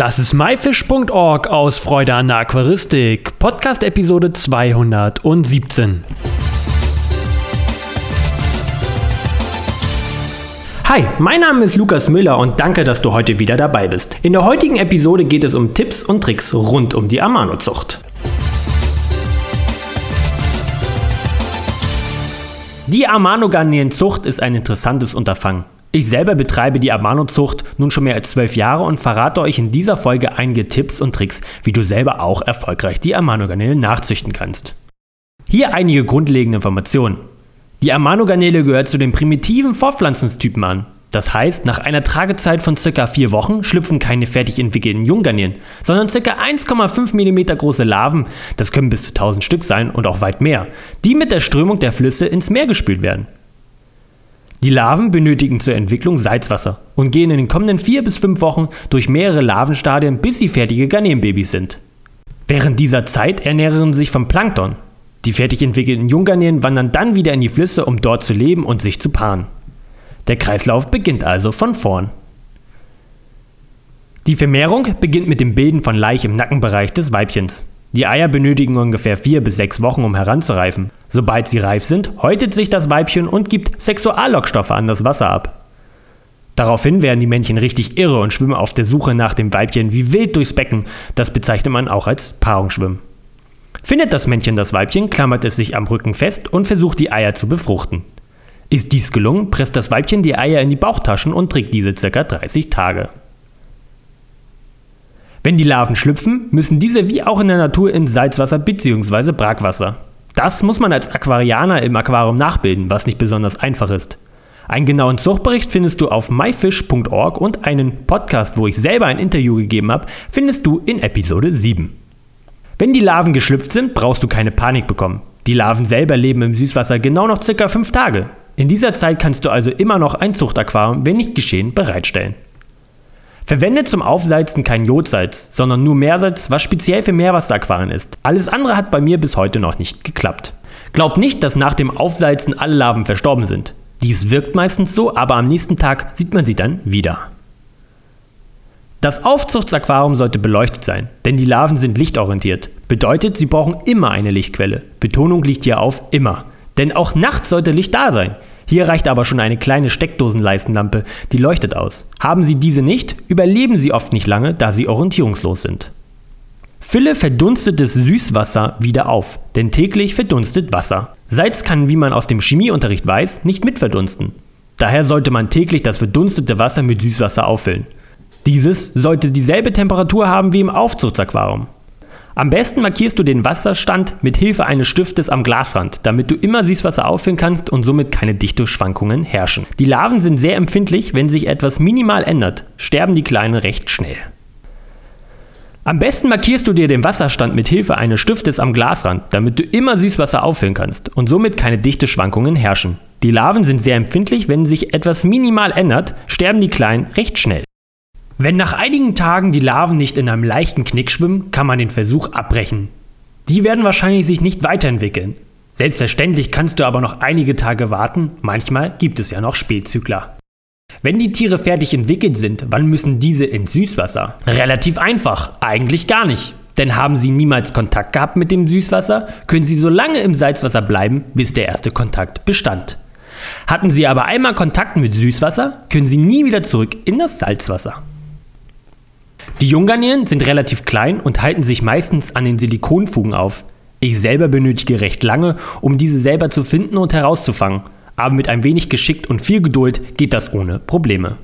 Das ist my-fish.org aus Freude an der Aquaristik, Podcast Episode 217. Hi, mein Name ist Lukas Müller und danke, dass du heute wieder dabei bist. In der heutigen Episode geht es um Tipps und Tricks rund um die Amano-Zucht. Die Amano-Garnelenzucht ist ein interessantes Unterfangen. Ich selber betreibe die Amano-Zucht nun schon mehr als 12 Jahre und verrate euch in dieser Folge einige Tipps und Tricks, wie du selber auch erfolgreich die Amano-Garnelen nachzüchten kannst. Hier einige grundlegende Informationen. Die Amano-Garnele gehört zu den primitiven Fortpflanzungstypen an. Das heißt, nach einer Tragezeit von ca. 4 Wochen schlüpfen keine fertig entwickelten Junggarnelen, sondern ca. 1,5 mm große Larven, das können bis zu 1000 Stück sein und auch weit mehr, die mit der Strömung der Flüsse ins Meer gespült werden. Die Larven benötigen zur Entwicklung Salzwasser und gehen in den kommenden 4 bis 5 Wochen durch mehrere Larvenstadien, bis sie fertige Garnelenbabys sind. Während dieser Zeit ernähren sie sich von Plankton. Die fertig entwickelten Junggarnelen wandern dann wieder in die Flüsse, um dort zu leben und sich zu paaren. Der Kreislauf beginnt also von vorn. Die Vermehrung beginnt mit dem Bilden von Laich im Nackenbereich des Weibchens. Die Eier benötigen ungefähr 4 bis 6 Wochen, um heranzureifen. Sobald sie reif sind, häutet sich das Weibchen und gibt Sexuallockstoffe an das Wasser ab. Daraufhin werden die Männchen richtig irre und schwimmen auf der Suche nach dem Weibchen wie wild durchs Becken. Das bezeichnet man auch als Paarungsschwimmen. Findet das Männchen das Weibchen, klammert es sich am Rücken fest und versucht, die Eier zu befruchten. Ist dies gelungen, presst das Weibchen die Eier in die Bauchtaschen und trägt diese ca. 30 Tage. Wenn die Larven schlüpfen, müssen diese wie auch in der Natur in Salzwasser bzw. Brackwasser. Das muss man als Aquarianer im Aquarium nachbilden, was nicht besonders einfach ist. Einen genauen Zuchtbericht findest du auf my-fish.org und einen Podcast, wo ich selber ein Interview gegeben habe, findest du in Episode 7. Wenn die Larven geschlüpft sind, brauchst du keine Panik bekommen. Die Larven selber leben im Süßwasser genau noch ca. 5 Tage. In dieser Zeit kannst du also immer noch ein Zuchtaquarium, wenn nicht geschehen, bereitstellen. Verwende zum Aufsalzen kein Jodsalz, sondern nur Meersalz, was speziell für Meerwasseraquarien ist. Alles andere hat bei mir bis heute noch nicht geklappt. Glaub nicht, dass nach dem Aufsalzen alle Larven verstorben sind. Dies wirkt meistens so, aber am nächsten Tag sieht man sie dann wieder. Das Aufzuchtsaquarium sollte beleuchtet sein, denn die Larven sind lichtorientiert. Bedeutet, sie brauchen immer eine Lichtquelle. Betonung liegt hier auf immer. Denn auch nachts sollte Licht da sein. Hier reicht aber schon eine kleine Steckdosenleistenlampe, die leuchtet aus. Haben Sie diese nicht, überleben Sie oft nicht lange, da Sie orientierungslos sind. Fülle verdunstetes Süßwasser wieder auf, denn täglich verdunstet Wasser. Salz kann, wie man aus dem Chemieunterricht weiß, nicht mitverdunsten. Daher sollte man täglich das verdunstete Wasser mit Süßwasser auffüllen. Dieses sollte dieselbe Temperatur haben wie im Aufzuchtsaquarium. Am besten markierst du den Wasserstand mit Hilfe eines Stiftes am Glasrand, damit du immer Süßwasser auffüllen kannst und somit keine Dichtungsschwankungen herrschen. Die Larven sind sehr empfindlich, wenn sich etwas minimal ändert, sterben die Kleinen recht schnell. Am besten markierst du dir den Wasserstand mit Hilfe eines Stiftes am Glasrand, damit du immer Süßwasser auffüllen kannst und somit keine Dichteschwankungen herrschen. Die Larven sind sehr empfindlich, wenn sich etwas minimal ändert, sterben die Kleinen recht schnell. Wenn nach einigen Tagen die Larven nicht in einem leichten Knick schwimmen, kann man den Versuch abbrechen. Die werden wahrscheinlich sich nicht weiterentwickeln. Selbstverständlich kannst du aber noch einige Tage warten, manchmal gibt es ja noch Spätzügler. Wenn die Tiere fertig entwickelt sind, wann müssen diese ins Süßwasser? Relativ einfach, eigentlich gar nicht. Denn haben sie niemals Kontakt gehabt mit dem Süßwasser, können sie so lange im Salzwasser bleiben, bis der erste Kontakt bestand. Hatten sie aber einmal Kontakt mit Süßwasser, können sie nie wieder zurück in das Salzwasser. Die Junggarnelen sind relativ klein und halten sich meistens an den Silikonfugen auf. Ich selber benötige recht lange, um diese selber zu finden und herauszufangen, aber mit ein wenig Geschick und viel Geduld geht das ohne Probleme.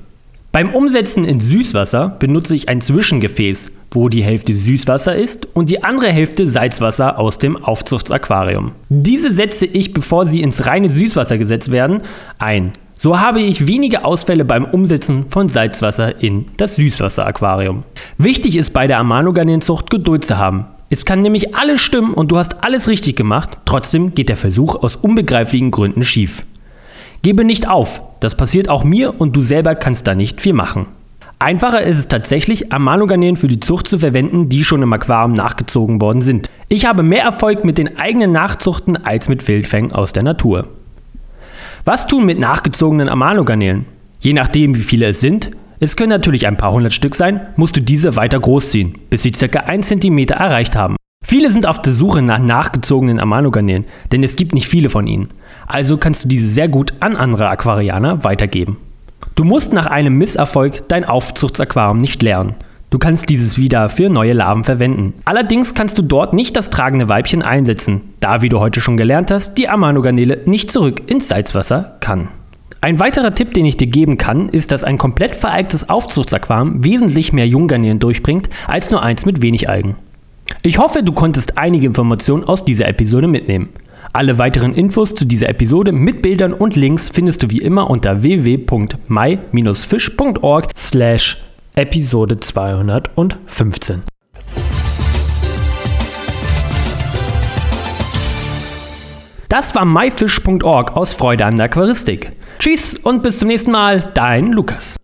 Beim Umsetzen ins Süßwasser benutze ich ein Zwischengefäß, wo die Hälfte Süßwasser ist und die andere Hälfte Salzwasser aus dem Aufzuchtsaquarium. Diese setze ich, bevor sie ins reine Süßwasser gesetzt werden, ein. So habe ich wenige Ausfälle beim Umsetzen von Salzwasser in das Süßwasseraquarium. Wichtig ist bei der Amano-Garnelenzucht Geduld zu haben. Es kann nämlich alles stimmen und du hast alles richtig gemacht, trotzdem geht der Versuch aus unbegreiflichen Gründen schief. Gebe nicht auf, das passiert auch mir und du selber kannst da nicht viel machen. Einfacher ist es tatsächlich, Amano-Garnelen für die Zucht zu verwenden, die schon im Aquarium nachgezogen worden sind. Ich habe mehr Erfolg mit den eigenen Nachzuchten als mit Wildfängen aus der Natur. Was tun mit nachgezogenen Amano-Garnelen? Je nachdem, wie viele es sind, Es können natürlich ein paar hundert Stück sein, musst du diese weiter großziehen, bis sie ca. 1 cm erreicht haben. Viele sind auf der Suche nach nachgezogenen Amano-Garnelen, denn es gibt nicht viele von ihnen. Also kannst du diese sehr gut an andere Aquarianer weitergeben. Du musst nach einem Misserfolg dein Aufzuchtsaquarium nicht leeren. Du kannst dieses wieder für neue Larven verwenden. Allerdings kannst du dort nicht das tragende Weibchen einsetzen, da, wie du heute schon gelernt hast, die Amano-Garnele nicht zurück ins Salzwasser kann. Ein weiterer Tipp, den ich dir geben kann, ist, dass ein komplett vereigtes Aufzuchtsaquarium wesentlich mehr Junggarnelen durchbringt, als nur eins mit wenig Algen. Ich hoffe, du konntest einige Informationen aus dieser Episode mitnehmen. Alle weiteren Infos zu dieser Episode mit Bildern und Links findest du wie immer unter www.my-fish.org/Episode 215. Das war my-fish.org aus Freude an der Aquaristik. Tschüss und bis zum nächsten Mal, dein Lukas.